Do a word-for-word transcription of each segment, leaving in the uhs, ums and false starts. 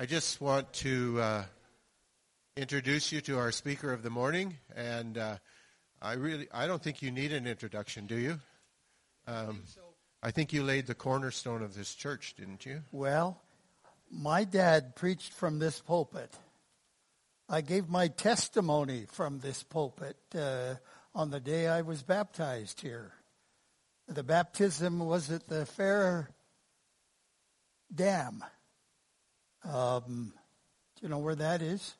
I just want to uh, introduce you to our speaker of the morning, and uh, I really—I don't think you need an introduction, do you? Um, I think you laid the cornerstone of this church, didn't you? Well, my dad preached from this pulpit. I gave my testimony from this pulpit uh, on the day I was baptized here. The baptism was at the Fair Dam. Um, do you know where that is?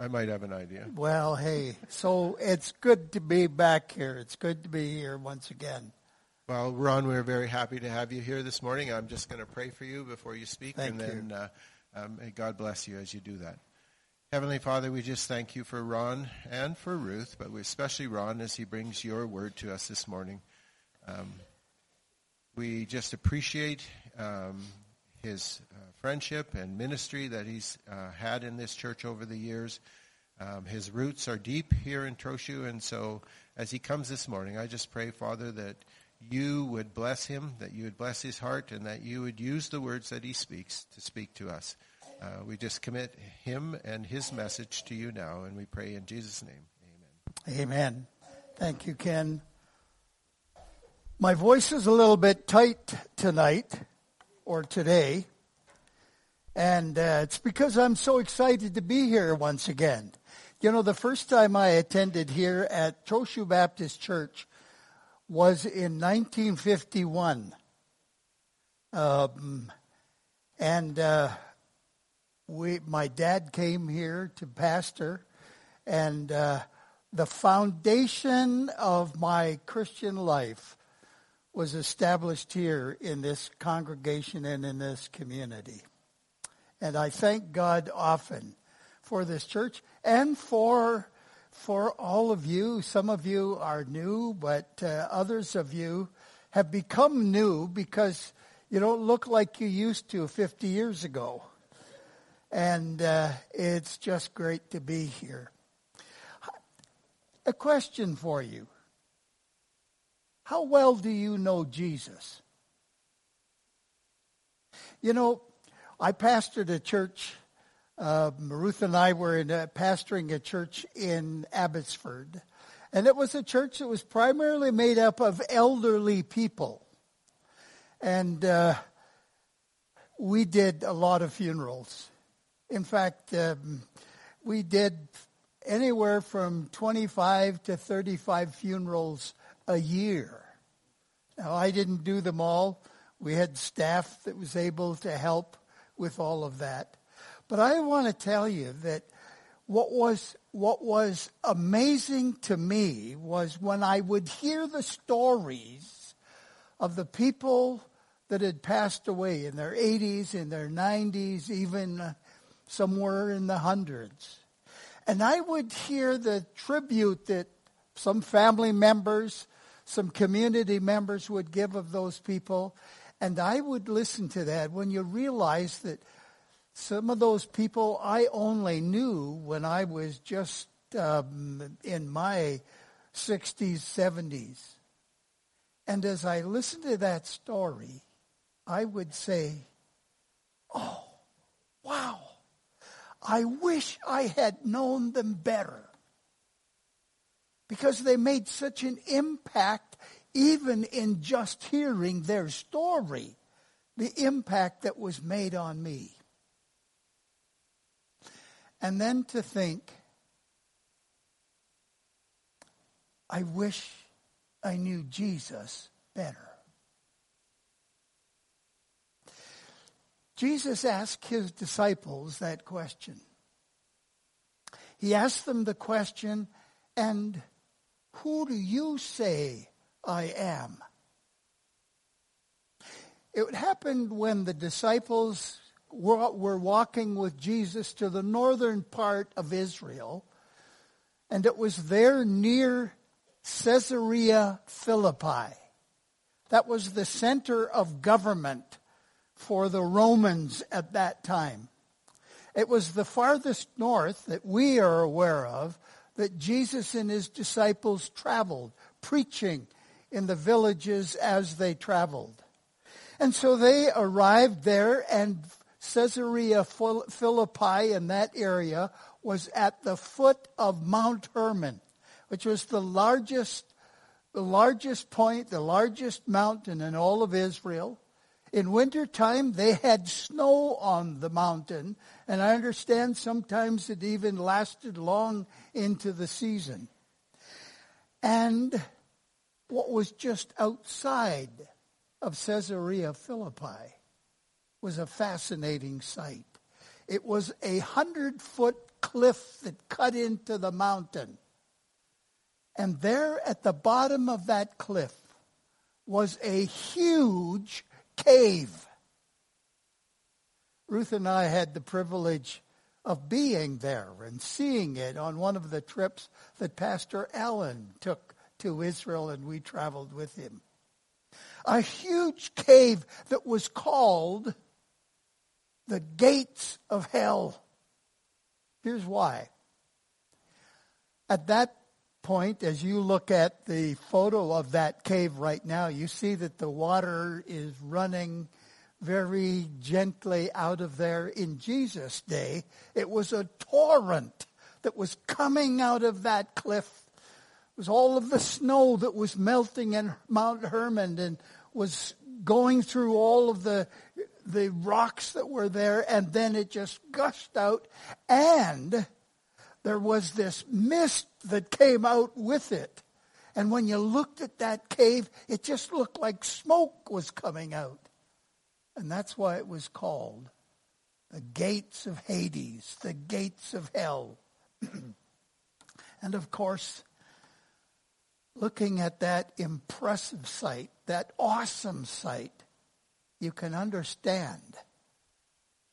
I might have an idea. Well, hey, so it's good to be back here. It's good to be here once again. Well, Ron, we're very happy to have you here this morning. I'm just going to pray for you before you speak. Thank and you. then uh, um, may God bless you as you do that. Heavenly Father, we just thank you for Ron and for Ruth, but especially Ron as he brings your word to us this morning. Um, we just appreciate um, his uh, friendship and ministry that he's uh, had in this church over the years. Um, his roots are deep here in Trochu, and so as he comes this morning, I just pray, Father, that you would bless him, that you would bless his heart, and that you would use the words that he speaks to speak to us. Uh, we just commit him and his message to you now, and we pray in Jesus' name. Amen. Amen. Thank you, Ken. My voice is a little bit tight tonight, or today, and uh, it's because I'm so excited to be here once again. You know, the first time I attended here at Toshu Baptist Church was in nineteen fifty-one, um, and uh, we, my dad came here to pastor, and uh, the foundation of my Christian life was established here in this congregation and in this community. And I thank God often for this church and for for all of you. Some of you are new, but uh, others of you have become new because you don't look like you used to fifty years ago. And uh, it's just great to be here. A question for you. How well do you know Jesus? You know, I pastored a church. Uh, Ruth and I were in a, pastoring a church in Abbotsford. And it was a church that was primarily made up of elderly people. And uh, we did a lot of funerals. In fact, um, we did anywhere from twenty-five to thirty-five funerals a year. Now, I didn't do them all. We had staff that was able to help with all of that. But I want to tell you that what was what was amazing to me was when I would hear the stories of the people that had passed away in their eighties, in their nineties, even somewhere in the hundreds. And I would hear the tribute that some family members, some community members would give of those people. And I would listen to that when you realize that some of those people I only knew when I was just um, in my sixties, seventies. And as I listened to that story, I would say, oh, wow, I wish I had known them better. Because they made such an impact, even in just hearing their story, the impact that was made on me. And then to think, I wish I knew Jesus better. Jesus asked his disciples that question. He asked them the question, and who do you say I am? It happened when the disciples were walking with Jesus to the northern part of Israel, and it was there near Caesarea Philippi. That was the center of government for the Romans at that time. It was the farthest north that we are aware of that Jesus and his disciples traveled, preaching in the villages as they traveled. And so they arrived there and Caesarea Philippi in that area was at the foot of Mount Hermon, which was the largest, the largest point, the largest mountain in all of Israel. In wintertime, they had snow on the mountain, and I understand sometimes it even lasted long into the season. And what was just outside of Caesarea Philippi was a fascinating sight. It was a hundred-foot cliff that cut into the mountain. And there at the bottom of that cliff was a huge cave. Ruth and I had the privilege of being there and seeing it on one of the trips that Pastor Alan took to Israel, and we traveled with him. A huge cave that was called the Gates of Hell. Here's why. At that point, as you look at the photo of that cave right now, you see that the water is running very gently out of there. In Jesus' day, it was a torrent that was coming out of that cliff. It was all of the snow that was melting in Mount Hermon and was going through all of the the rocks that were there, and then it just gushed out, and there was this mist that came out with it. And when you looked at that cave, it just looked like smoke was coming out. And that's why it was called the Gates of Hades, the Gates of Hell. And of course, looking at that impressive sight, that awesome sight, you can understand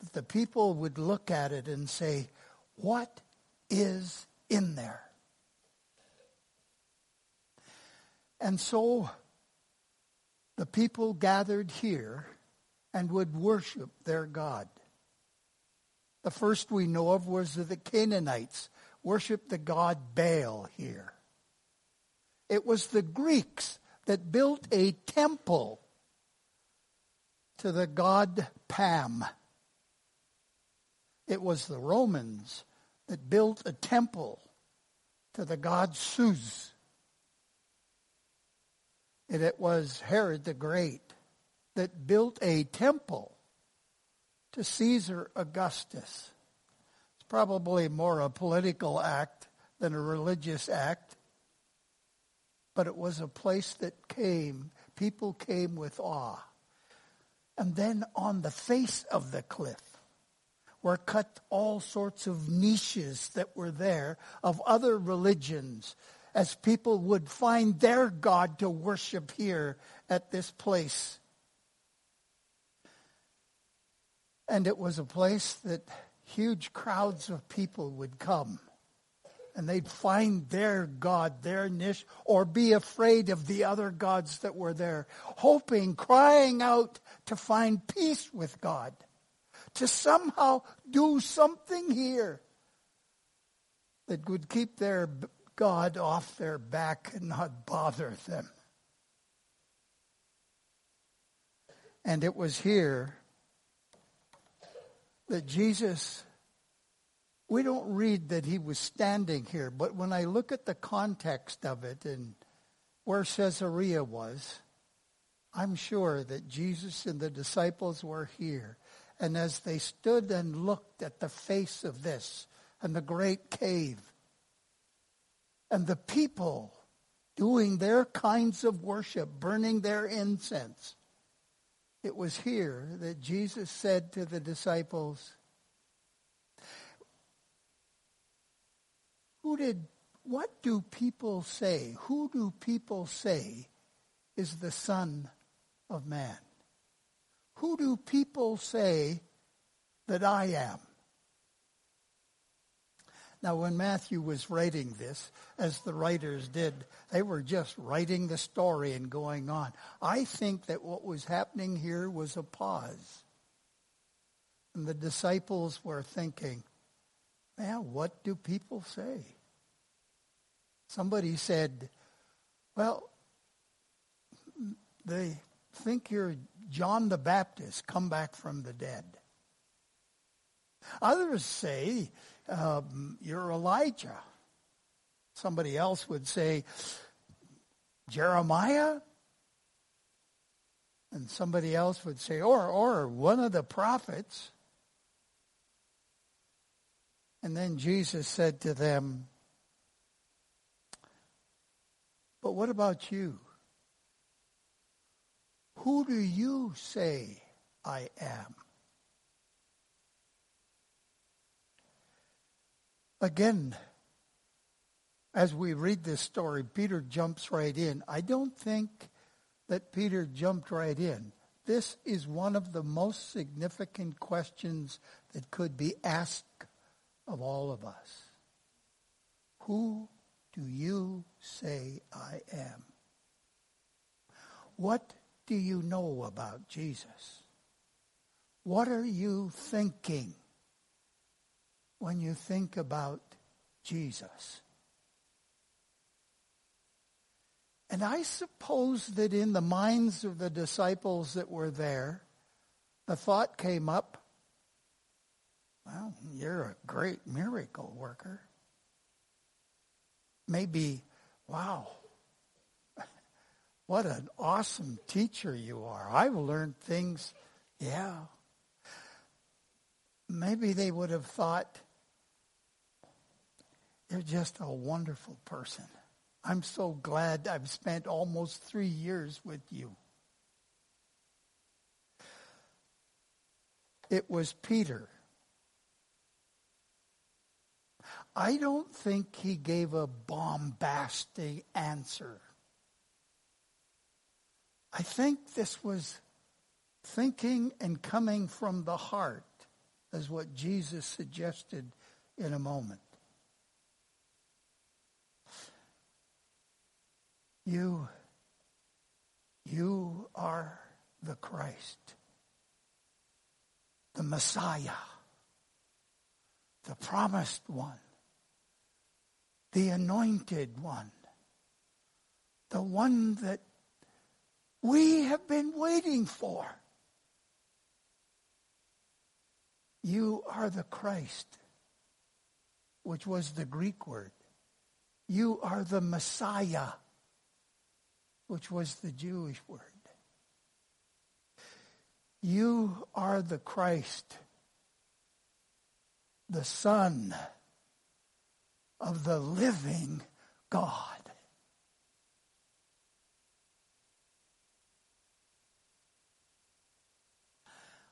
that the people would look at it and say, what is in there? And so the people gathered here and would worship their God. The first we know of was that the Canaanites worshiped the god Baal here. It was the Greeks that built a temple to the god Pam. It was the Romans that built a temple to the god Zeus. And it was Herod the Great that built a temple to Caesar Augustus. It's probably more a political act than a religious act, but it was a place that came, people came with awe. And then on the face of the cliff were cut all sorts of niches that were there of other religions, as people would find their God to worship here at this place. And it was a place that huge crowds of people would come, and they'd find their God, their niche, or be afraid of the other gods that were there, hoping, crying out to find peace with God, to somehow do something here that would keep their God off their back and not bother them. And it was here that Jesus, we don't read that he was standing here, but when I look at the context of it and where Caesarea was, I'm sure that Jesus and the disciples were here. And as they stood and looked at the face of this and the great cave, and the people doing their kinds of worship, burning their incense, it was here that Jesus said to the disciples, "Who did? What do people say? Who do people say is the Son of Man? Who do people say that I am?" Now, when Matthew was writing this, as the writers did, they were just writing the story and going on. I think that what was happening here was a pause. And the disciples were thinking, man, what do people say? Somebody said, well, they think you're John the Baptist, come back from the dead. Others say, um, you're Elijah. Somebody else would say, Jeremiah. And somebody else would say, or, or one of the prophets. And then Jesus said to them, but what about you? Who do you say I am? Again, as we read this story, Peter jumps right in. I don't think that Peter jumped right in. This is one of the most significant questions that could be asked of all of us. Who do you say I am? What do you know about Jesus? What are you thinking when you think about Jesus? And I suppose that in the minds of the disciples that were there, the thought came up, well, you're a great miracle worker. Maybe, wow, what an awesome teacher you are. I've learned things, yeah. Maybe they would have thought, you're just a wonderful person. I'm so glad I've spent almost three years with you. It was Peter. I don't think he gave a bombastic answer. I think this was thinking and coming from the heart, as what Jesus suggested in a moment. You, you are the Christ, the Messiah, the promised one, the anointed one, the one that we have been waiting for. You are the Christ, which was the Greek word. You are the Messiah, which was the Jewish word. You are the Christ, the Son of the living God.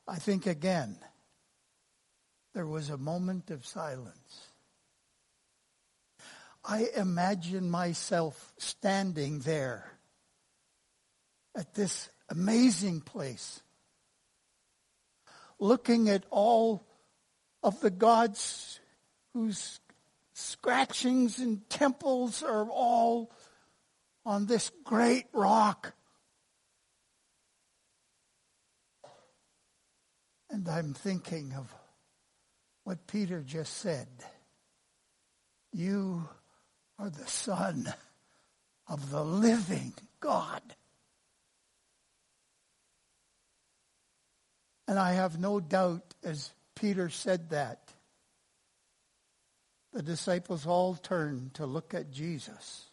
I think again, there was a moment of silence. I imagine myself standing there at this amazing place, looking at all of the gods whose scratchings and temples are all on this great rock. And I'm thinking of what Peter just said. You are the Son of the living God. And I have no doubt, as Peter said that, the disciples all turned to look at Jesus.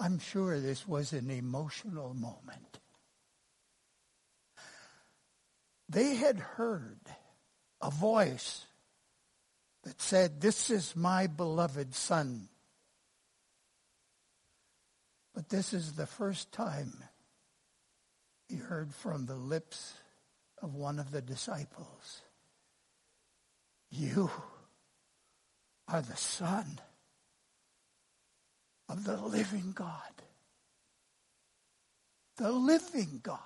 I'm sure this was an emotional moment. They had heard a voice that said, "This is my beloved Son." But this is the first time he heard from the lips of one of the disciples, "You are the Son of the living God." The living God.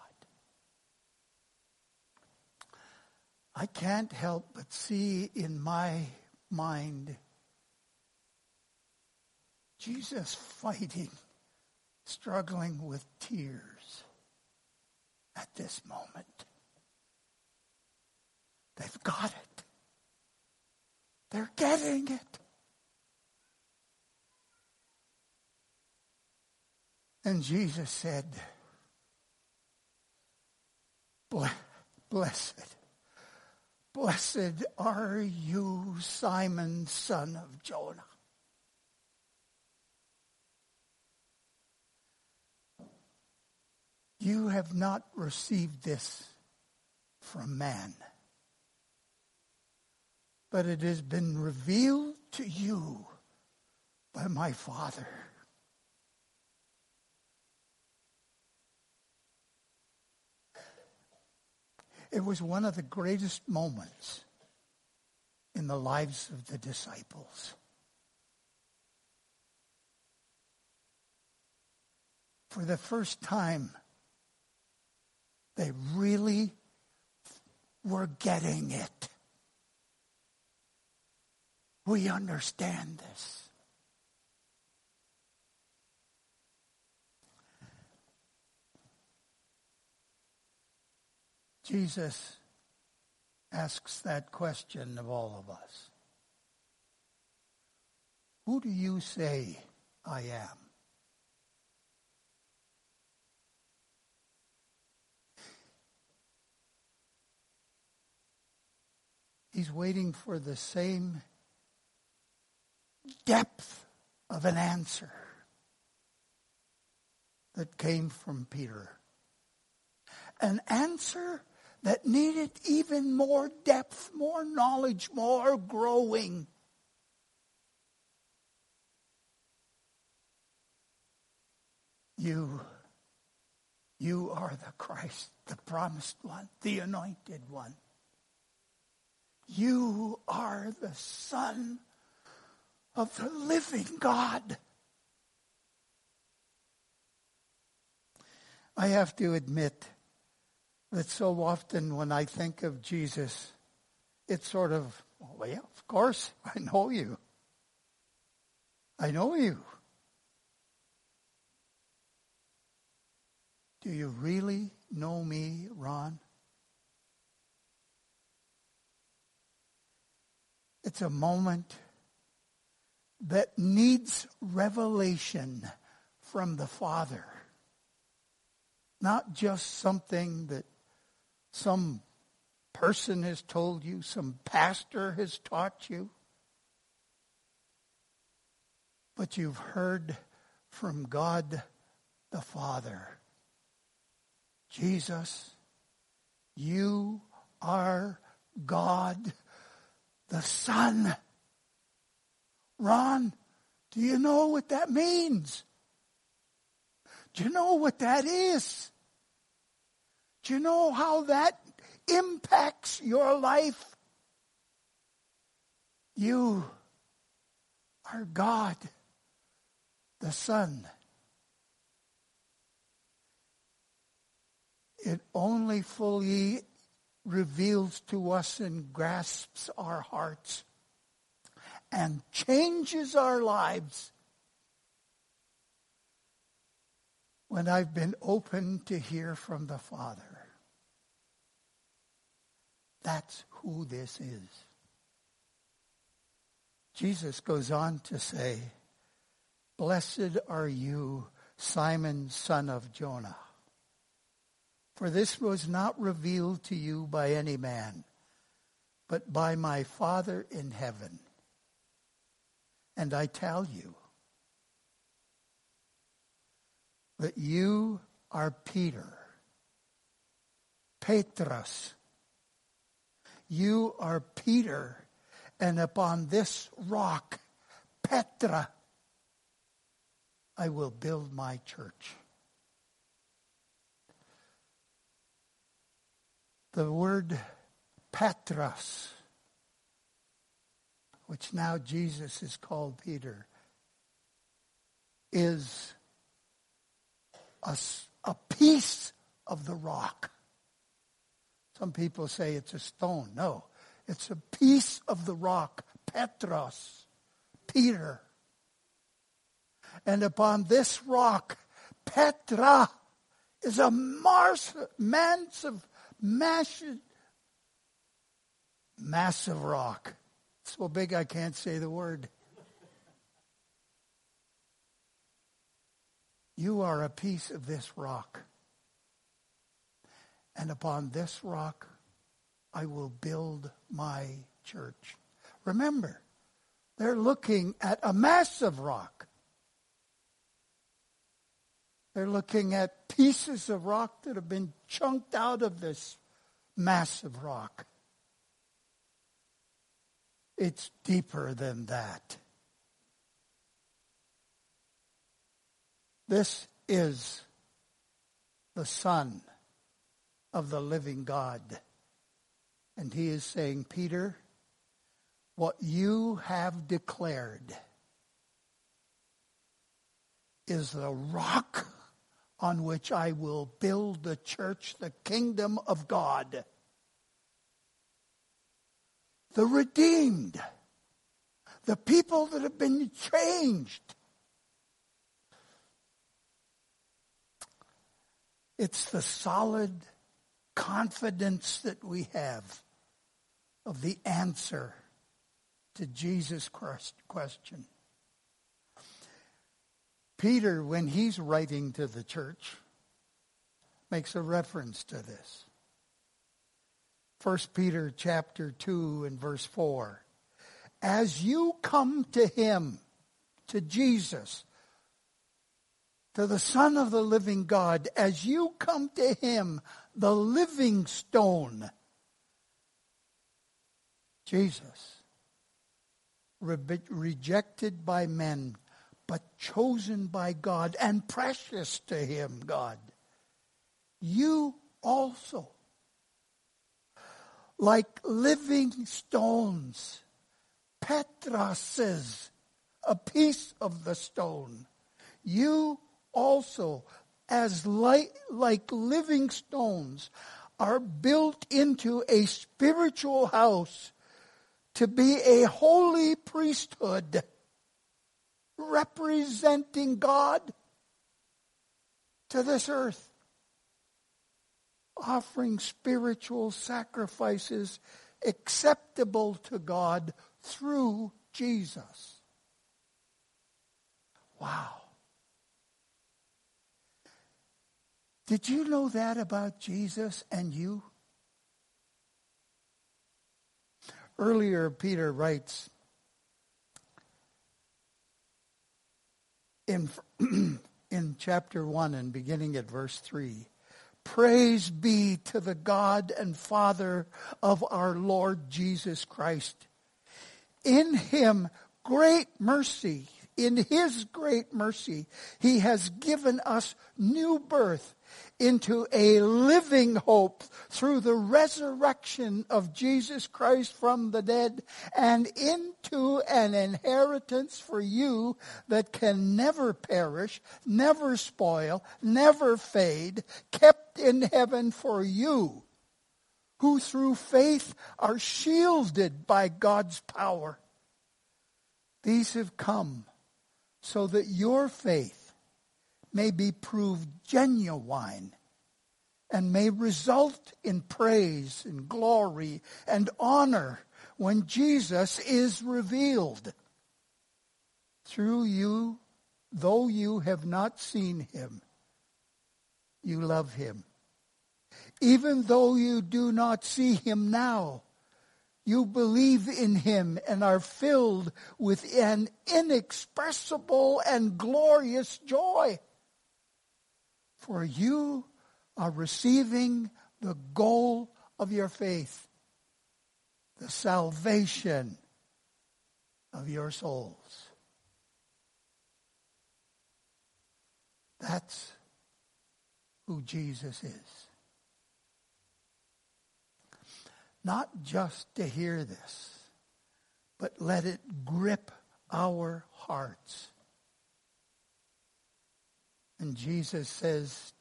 I can't help but see in my mind Jesus fighting, struggling with tears at this moment. They've got it. They're getting it. And Jesus said, blessed. Blessed are you, Simon, son of Jonah. You have not received this from man, but it has been revealed to you by my Father. It was one of the greatest moments in the lives of the disciples. For the first time, they really were getting it. We understand this. Jesus asks that question of all of us. Who do you say I am? He's waiting for the same depth of an answer that came from Peter. An answer that needed even more depth, more knowledge, more growing. You, you are the Christ, the promised one, the anointed one. You are the Son of the living God. I have to admit that so often when I think of Jesus, it's sort of, well, yeah, of course, I know you. I know you. Do you really know me, Ron? It's a moment that needs revelation from the Father. Not just something that some person has told you, some pastor has taught you, but you've heard from God the Father. Jesus, you are God the Son. Ron, do you know what that means? Do you know what that is? Do you know how that impacts your life? You are God, the Son. It only fully reveals to us and grasps our hearts and changes our lives when I've been open to hear from the Father. That's who this is. Jesus goes on to say, "Blessed are you, Simon, son of Jonah, for this was not revealed to you by any man, but by my Father in heaven. And I tell you that you are Peter, Petras. You are Peter, and upon this rock, Petra, I will build my church." The word Petras, which now Jesus is called Peter, is a, a piece of the rock. Some people say it's a stone. No, it's a piece of the rock, Petros, Peter. And upon this rock, Petra, is a mars, massive, massive, massive rock. So big I can't say the word. You are a piece of this rock. And upon this rock I will build my church. Remember, they're looking at a massive rock. They're looking at pieces of rock that have been chunked out of this massive rock. It's deeper than that. This is the Son of the living God. And he is saying, Peter, what you have declared is the rock on which I will build the church, the kingdom of God. The redeemed, the people that have been changed. It's the solid confidence that we have of the answer to Jesus' question. Peter, when he's writing to the church, makes a reference to this. First Peter chapter two and verse four. As you come to him, to Jesus, to the Son of the living God, as you come to him, the living stone, Jesus, re- rejected by men, but chosen by God and precious to him, God, you also, like living stones, Petrases, a piece of the stone, you also, as like, like living stones, are built into a spiritual house to be a holy priesthood, representing God to this earth, offering spiritual sacrifices acceptable to God through Jesus. Wow. Did you know that about Jesus and you? Earlier, Peter writes in, in chapter one and beginning at verse three, praise be to the God and Father of our Lord Jesus Christ. In him, great mercy, in his great mercy, he has given us new birth into a living hope through the resurrection of Jesus Christ from the dead, and into an inheritance for you that can never perish, never spoil, never fade, kept in heaven for you, who through faith are shielded by God's power. These have come so that your faith may be proved genuine and may result in praise and glory and honor when Jesus is revealed. Through you, though you have not seen him, you love him. Even though you do not see him now, you believe in him and are filled with an inexpressible and glorious joy. For you are receiving the goal of your faith, the salvation of your souls. That's who Jesus is. Not just to hear this, but let it grip our hearts. And Jesus says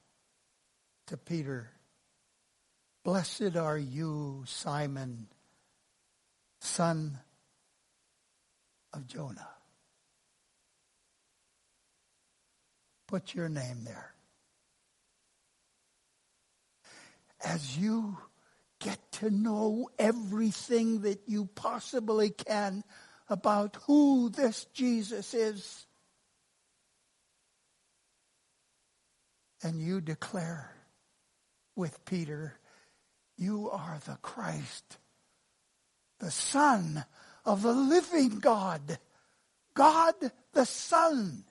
to Peter, blessed are you, Simon, son of Jonah. Put your name there. As you get to know everything that you possibly can about who this Jesus is, and you declare with Peter, You are the Christ, the Son of the living God, God the Son.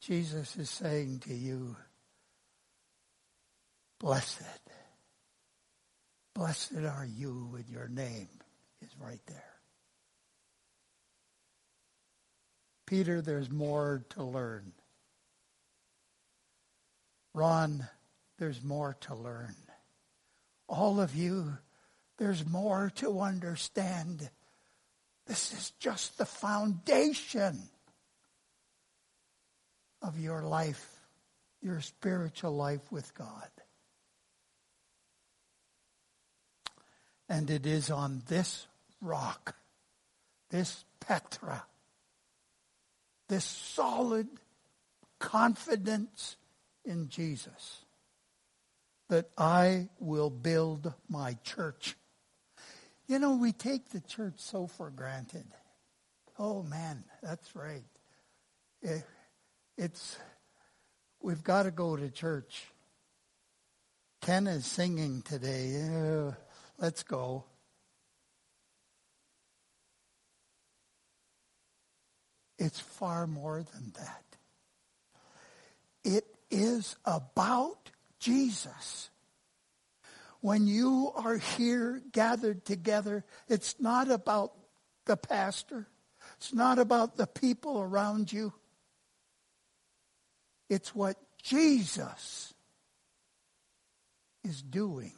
Jesus is saying to you, blessed, blessed are you, and your name is right there. Peter, there's more to learn. Ron, there's more to learn. All of you, there's more to understand. This is just the foundation of your life, your spiritual life with God. And it is on this rock, this Petra, this solid confidence in Jesus, that I will build my church. You know, we take the church so for granted. Oh man, that's right. It, it's, we've got to go to church. Ken is singing today. Uh, let's go. It's far more than that. It is about Jesus. When you are here gathered together, it's not about the pastor. It's not about the people around you. It's what Jesus is doing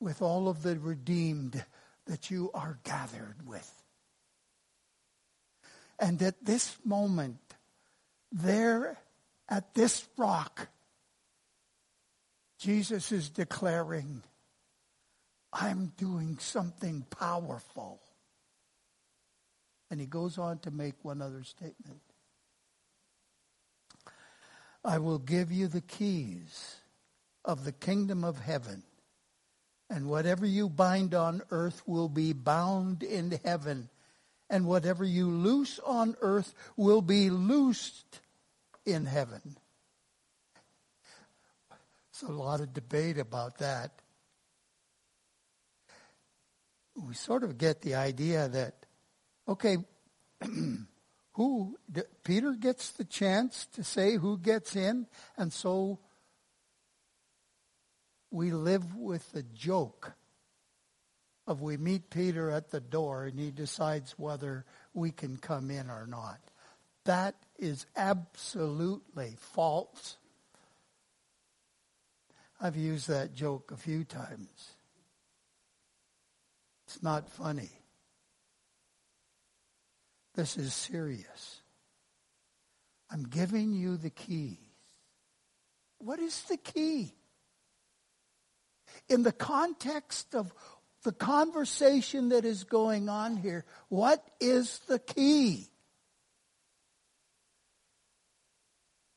with all of the redeemed that you are gathered with. And at this moment, there at this rock, Jesus is declaring, I'm doing something powerful. And he goes on to make one other statement. I will give you the keys of the kingdom of heaven, and whatever you bind on earth will be bound in heaven, and whatever you loose on earth will be loosed in heaven. A lot of debate about that. We sort of get the idea that, okay, who d- Peter gets the chance to say who gets in, and so we live with the joke of we meet Peter at the door and he decides whether we can come in or not. That is absolutely false. I've used that joke a few times. It's not funny. This is serious. I'm giving you the keys. What is the key? In the context of the conversation that is going on here, what is the key?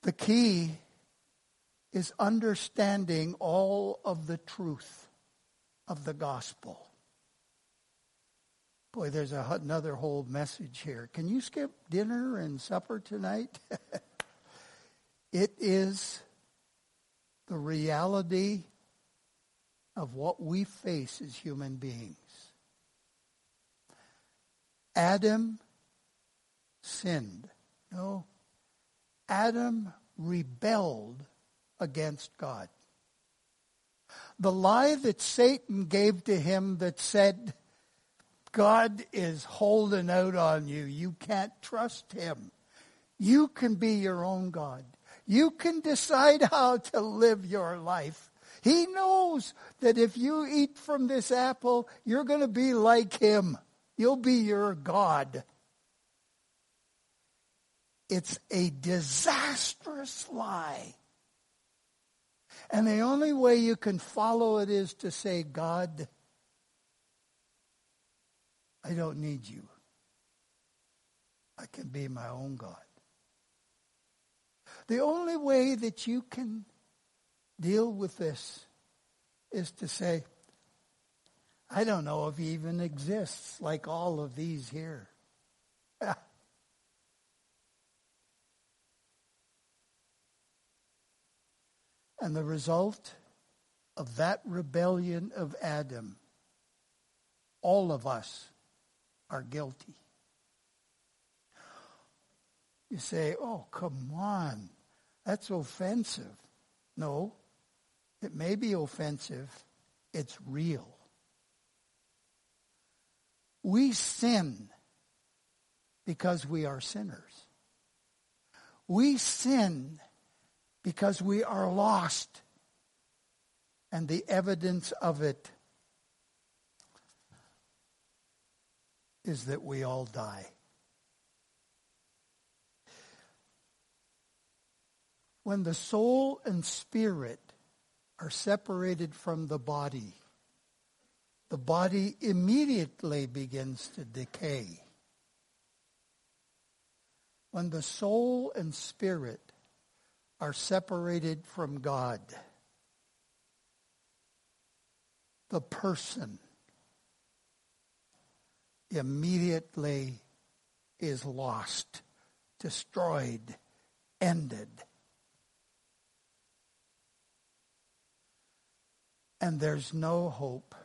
The key is understanding all of the truth of the gospel. Boy, there's a, another whole message here. Can you skip dinner and supper tonight? It is the reality of what we face as human beings. Adam sinned. No. Adam rebelled against God. The lie that Satan gave to him that said, God is holding out on you. You can't trust him. You can be your own God. You can decide how to live your life. He knows that if you eat from this apple, you're going to be like him. You'll be your God. It's a disastrous lie. And the only way you can follow it is to say, God, I don't need you. I can be my own God. The only way that you can deal with this is to say, I don't know if he even exists, like all of these here. and the result of that rebellion of Adam, all of us are guilty. You say, oh, come on, that's offensive. No, it may be offensive, it's real. We sin because we are sinners. We sin because we are lost. And the evidence of it is that we all die. When the soul and spirit are separated from the body, the body immediately begins to decay. When the soul and spirit are separated from God, the person immediately is lost, destroyed, ended. And there's no hope.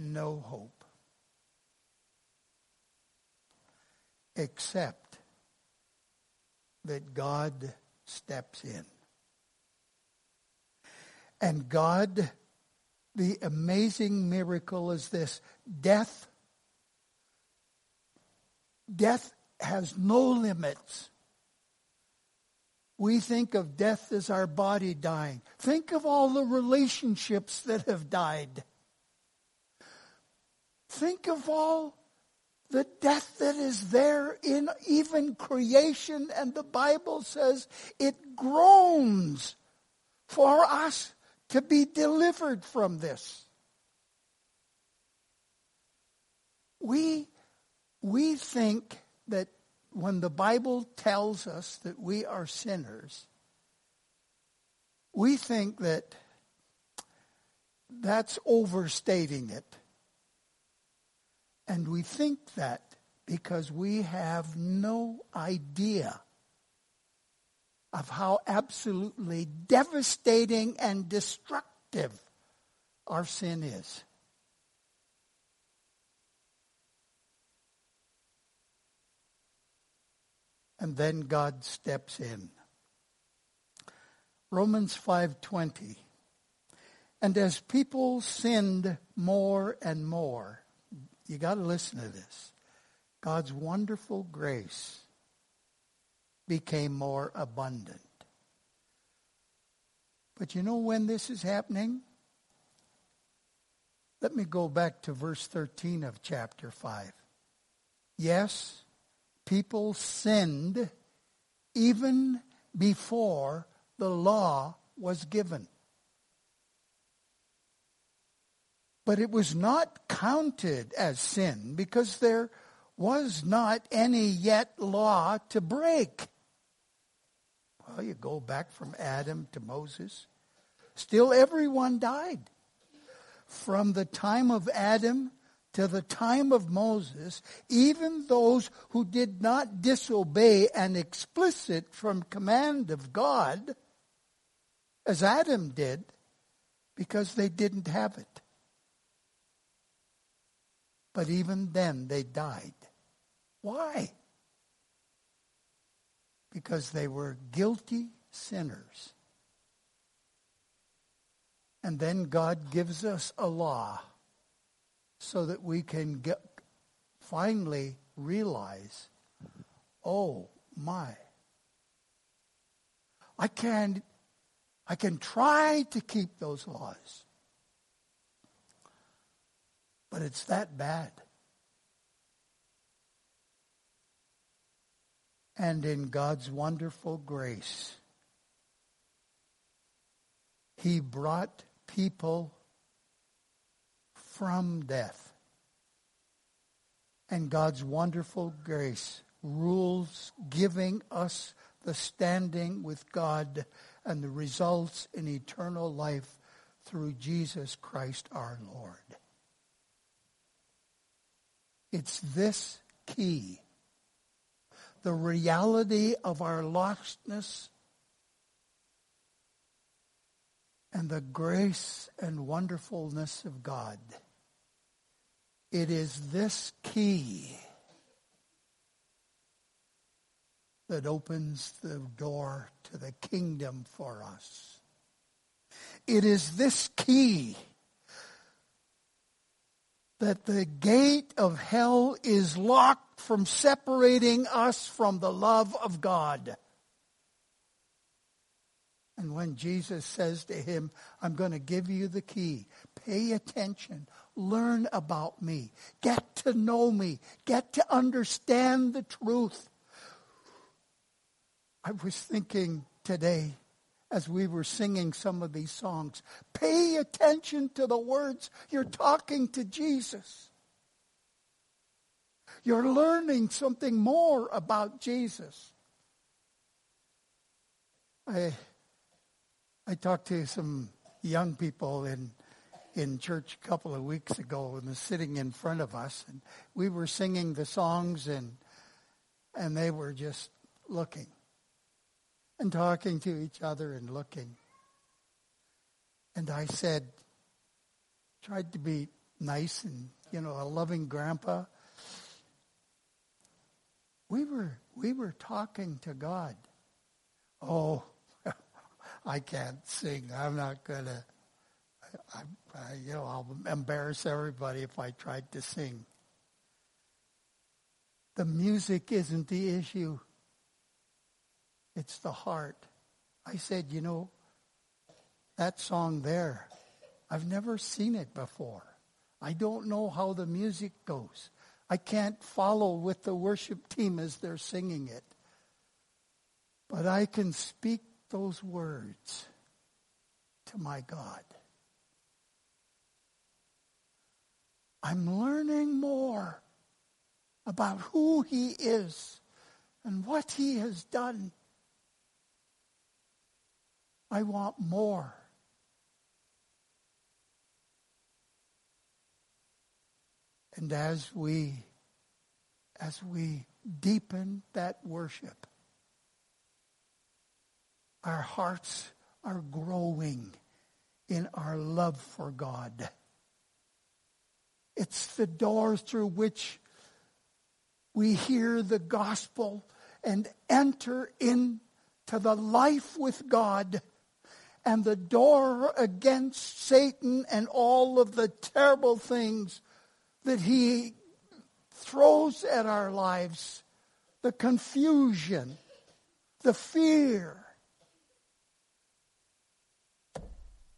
No hope except that God steps in. And God, the amazing miracle is this: death, death has no limits. We think of death as our body dying. Think of all the relationships that have died. Think of all the death that is there in even creation. And the Bible says it groans for us to be delivered from this. We, we think that when the Bible tells us that we are sinners, we think that that's overstating it. And we think that because we have no idea of how absolutely devastating and destructive our sin is. And then God steps in. Romans five twenty. And as people sinned more and more, you got to listen to this. God's wonderful grace became more abundant. But you know when this is happening? Let me go back to verse thirteen of chapter five. Yes, people sinned even before the law was given. But it was not counted as sin because there was not any yet law to break. Well, you go back from Adam to Moses. Still everyone died. From the time of Adam to the time of Moses, even those who did not disobey an explicit from command of God, as Adam did, because they didn't have it. But even then they died. Why? Because they were guilty sinners. And then God gives us a law so that we can get, finally realize, oh my, I can, I can try to keep those laws. But it's that bad. And in God's wonderful grace, He brought people from death. And God's wonderful grace rules, giving us the standing with God and the results in eternal life through Jesus Christ our Lord. It's this key, the reality of our lostness and the grace and wonderfulness of God. It is this key that opens the door to the kingdom for us. It is this key that the gate of hell is locked from separating us from the love of God. And when Jesus says to him, I'm going to give you the key, pay attention, learn about me, get to know me, get to understand the truth. I was thinking today as we were singing some of these songs, pay attention to the words. You're talking to Jesus. You're learning something more about Jesus. I I talked to some young people in in church a couple of weeks ago and they're sitting in front of us, and we were singing the songs and and they were just looking. And talking to each other and looking. And I said, tried to be nice and, you know, a loving grandpa. We were we were talking to God. Oh, I can't sing. I'm not gonna. I, I, you know, I'll embarrass everybody if I tried to sing. The music isn't the issue. It's the heart. I said, you know, that song there, I've never seen it before. I don't know how the music goes. I can't follow with the worship team as they're singing it. But I can speak those words to my God. I'm learning more about who He is and what He has done. I want more. And as we, as we deepen that worship, our hearts are growing in our love for God. It's the door through which we hear the gospel and enter into the life with God. And the door against Satan and all of the terrible things that he throws at our lives, the confusion, the fear,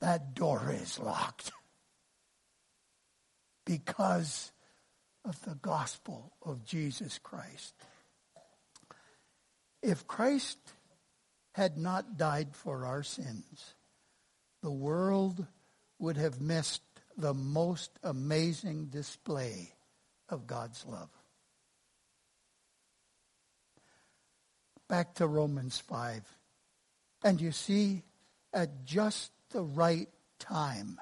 that door is locked because of the gospel of Jesus Christ. If Christ had not died for our sins, the world would have missed the most amazing display of God's love. Back to Romans five. And you see, at just the right time,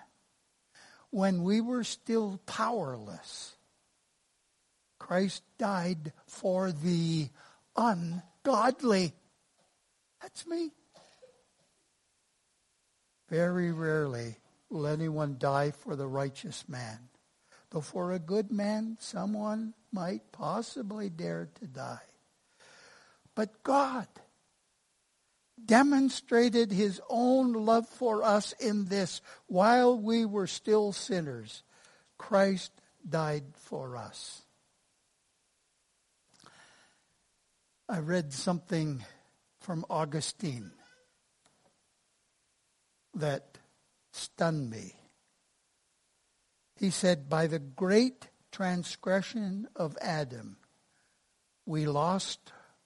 when we were still powerless, Christ died for the ungodly. That's me. Very rarely will anyone die for the righteous man, though for a good man, someone might possibly dare to die. But God demonstrated His own love for us in this: while we were still sinners, Christ died for us. I read something from Augustine that stunned me. He said, by the great transgression of Adam, we lost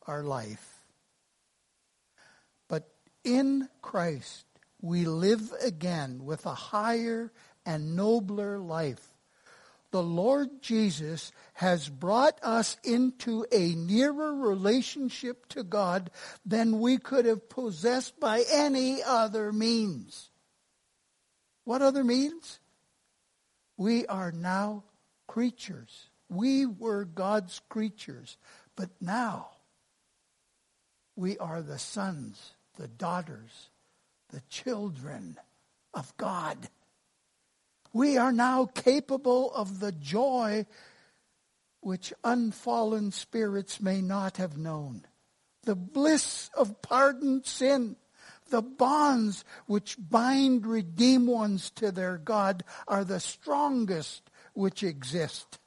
our life. But in Christ, we live again with a higher and nobler life. The Lord Jesus has brought us into a nearer relationship to God than we could have possessed by any other means. What other means? We are now creatures. We were God's creatures, but now we are the sons, the daughters, the children of God. We are now capable of the joy which unfallen spirits may not have known. The bliss of pardoned sin, the bonds which bind redeemed ones to their God are the strongest which exist.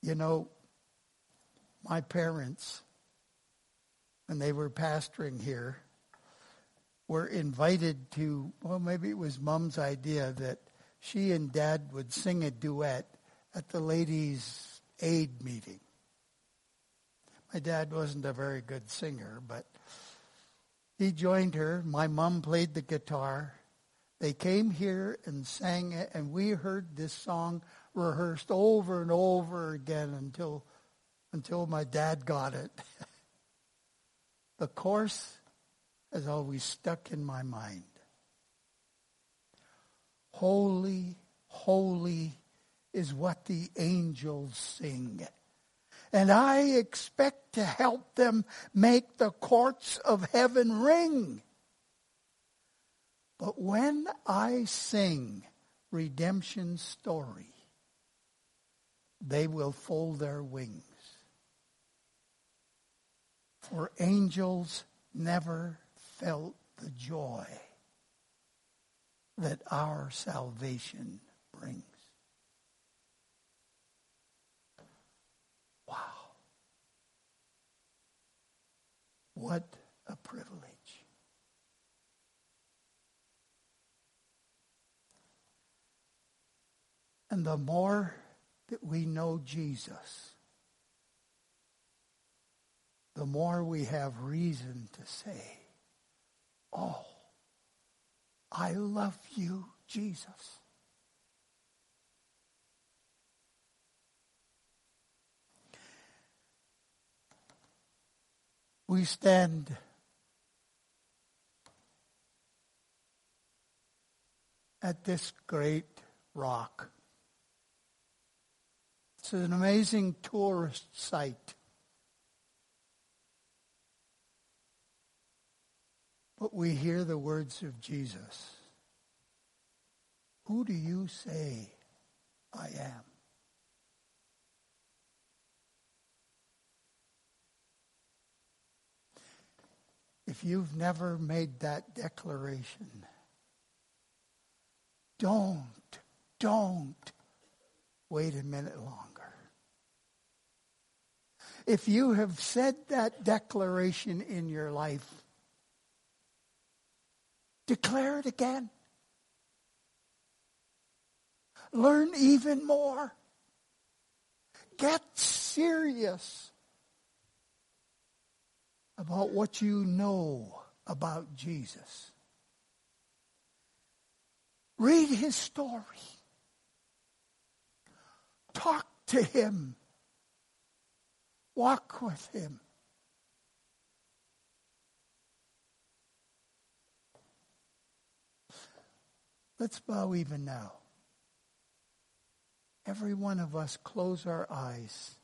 You know, my parents, when they were pastoring here, were invited to, well, maybe it was Mom's idea that she and Dad would sing a duet at the ladies' aid meeting. My dad wasn't a very good singer, but he joined her. My mom played the guitar. They came here and sang it, and we heard this song rehearsed over and over again until until my dad got it. The chorus has always stuck in my mind. Holy, holy is what the angels sing. And I expect to help them make the courts of heaven ring. But when I sing redemption's story, they will fold their wings. For angels never felt the joy that our salvation brings. Wow. What a privilege. And the more that we know Jesus, the more we have reason to say, oh, I love you, Jesus. We stand at this great rock. It's an amazing tourist site. But we hear the words of Jesus. Who do you say I am? If you've never made that declaration, don't, don't wait a minute longer. If you have said that declaration in your life, declare it again. Learn even more. Get serious about what you know about Jesus. Read his story. Talk to him. Walk with him. Let's bow even now. Every one of us close our eyes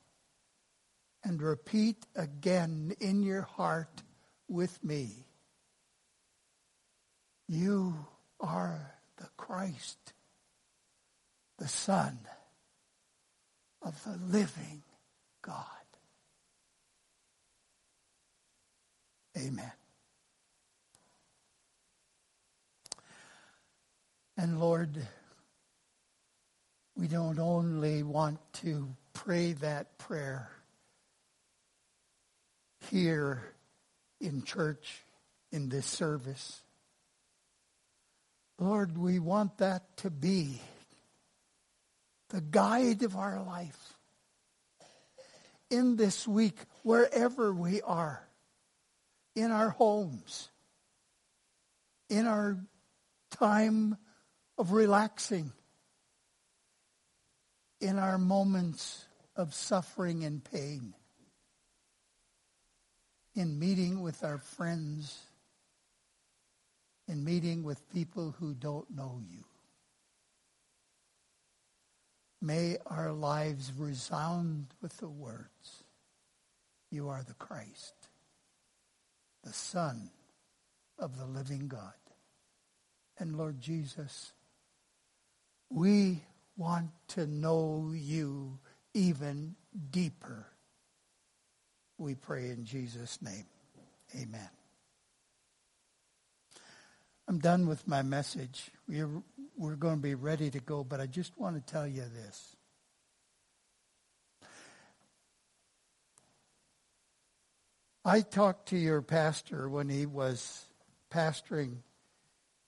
and repeat again in your heart with me. You are the Christ, the Son of the living God. Amen. And Lord, we don't only want to pray that prayer here in church, in this service. Lord, we want that to be the guide of our life in this week, wherever we are, in our homes, in our time of relaxing, in our moments of suffering and pain, in meeting with our friends, in meeting with people who don't know you. May our lives resound with the words, You are the Christ, the Son of the living God. And Lord Jesus, we want to know you even deeper. We pray in Jesus' name. Amen. I'm done with my message. We're, we're going to be ready to go, but I just want to tell you this. I talked to your pastor when he was pastoring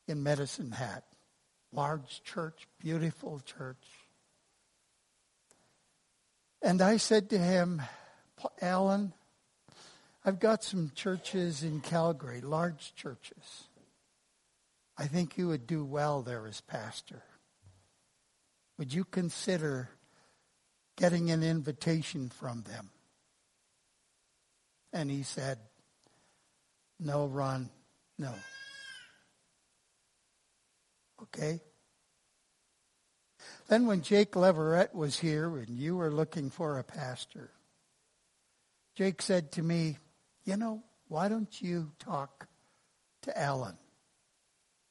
in Medicine Hat. Large church, beautiful church. And I said to him, Alan, I've got some churches in Calgary, large churches. I think you would do well there as pastor. Would you consider getting an invitation from them? And he said, no, Ron, no. Okay? Then when Jake Leverett was here and you were looking for a pastor, Jake said to me, you know, why don't you talk to Alan?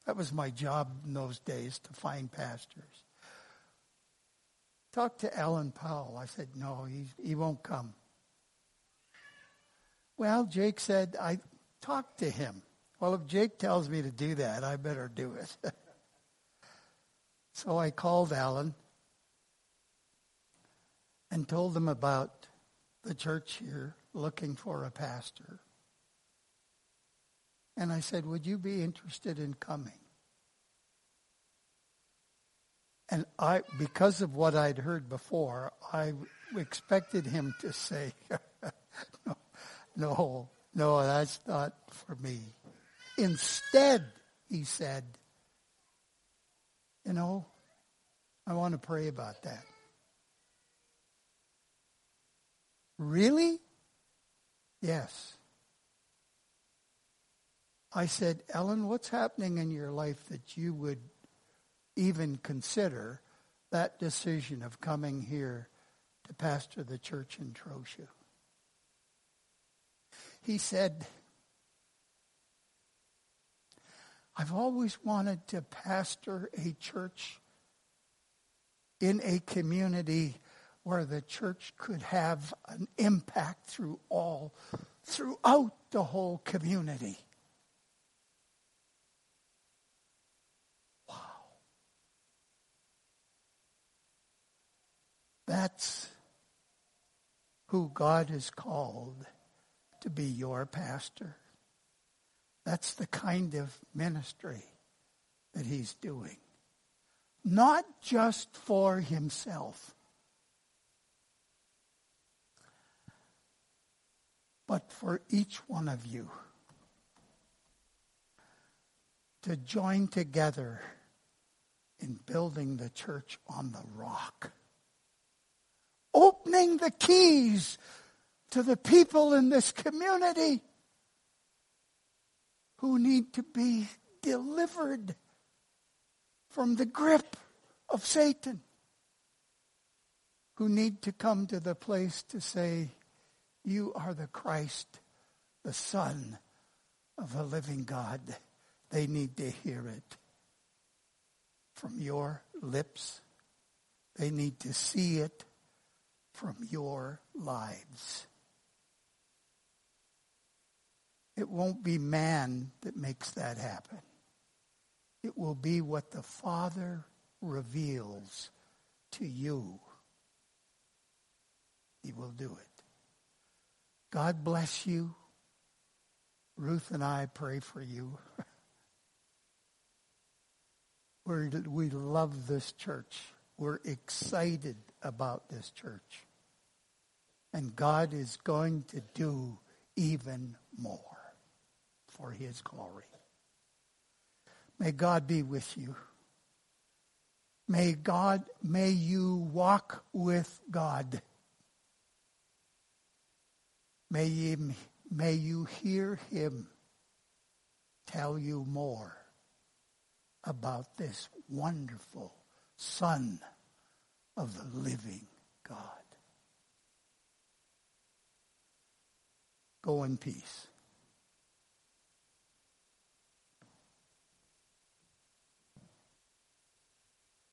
That was my job in those days, to find pastors. Talk to Alan Powell. I said, no, he, he won't come. Well, Jake said, I talked to him. Well, if Jake tells me to do that, I better do it. So I called Alan and told him about the church here looking for a pastor. And I said, would you be interested in coming? And I, because of what I'd heard before, I expected him to say, no, no, no, that's not for me. Instead, he said, you know, I want to pray about that. Really? Yes. I said, Ellen, what's happening in your life that you would even consider that decision of coming here to pastor the church in Trochu? He said, I've always wanted to pastor a church in a community where the church could have an impact through all, throughout the whole community. That's who God has called to be your pastor. That's the kind of ministry that he's doing. Not just for himself, but for each one of you to join together in building the church on the rock. Opening the keys to the people in this community who need to be delivered from the grip of Satan, who need to come to the place to say, you are the Christ, the Son of the living God. They need to hear it from your lips. They need to see it from your lives. It won't be man that makes that happen. It will be what the Father reveals to you. He will do it. God bless you. Ruth and I pray for you. We're, we love this church. We're excited about this church. And God is going to do even more for his glory. May God be with you. May God, may you walk with God. May you, may you hear him tell you more about this wonderful Son of the living God. Go in peace.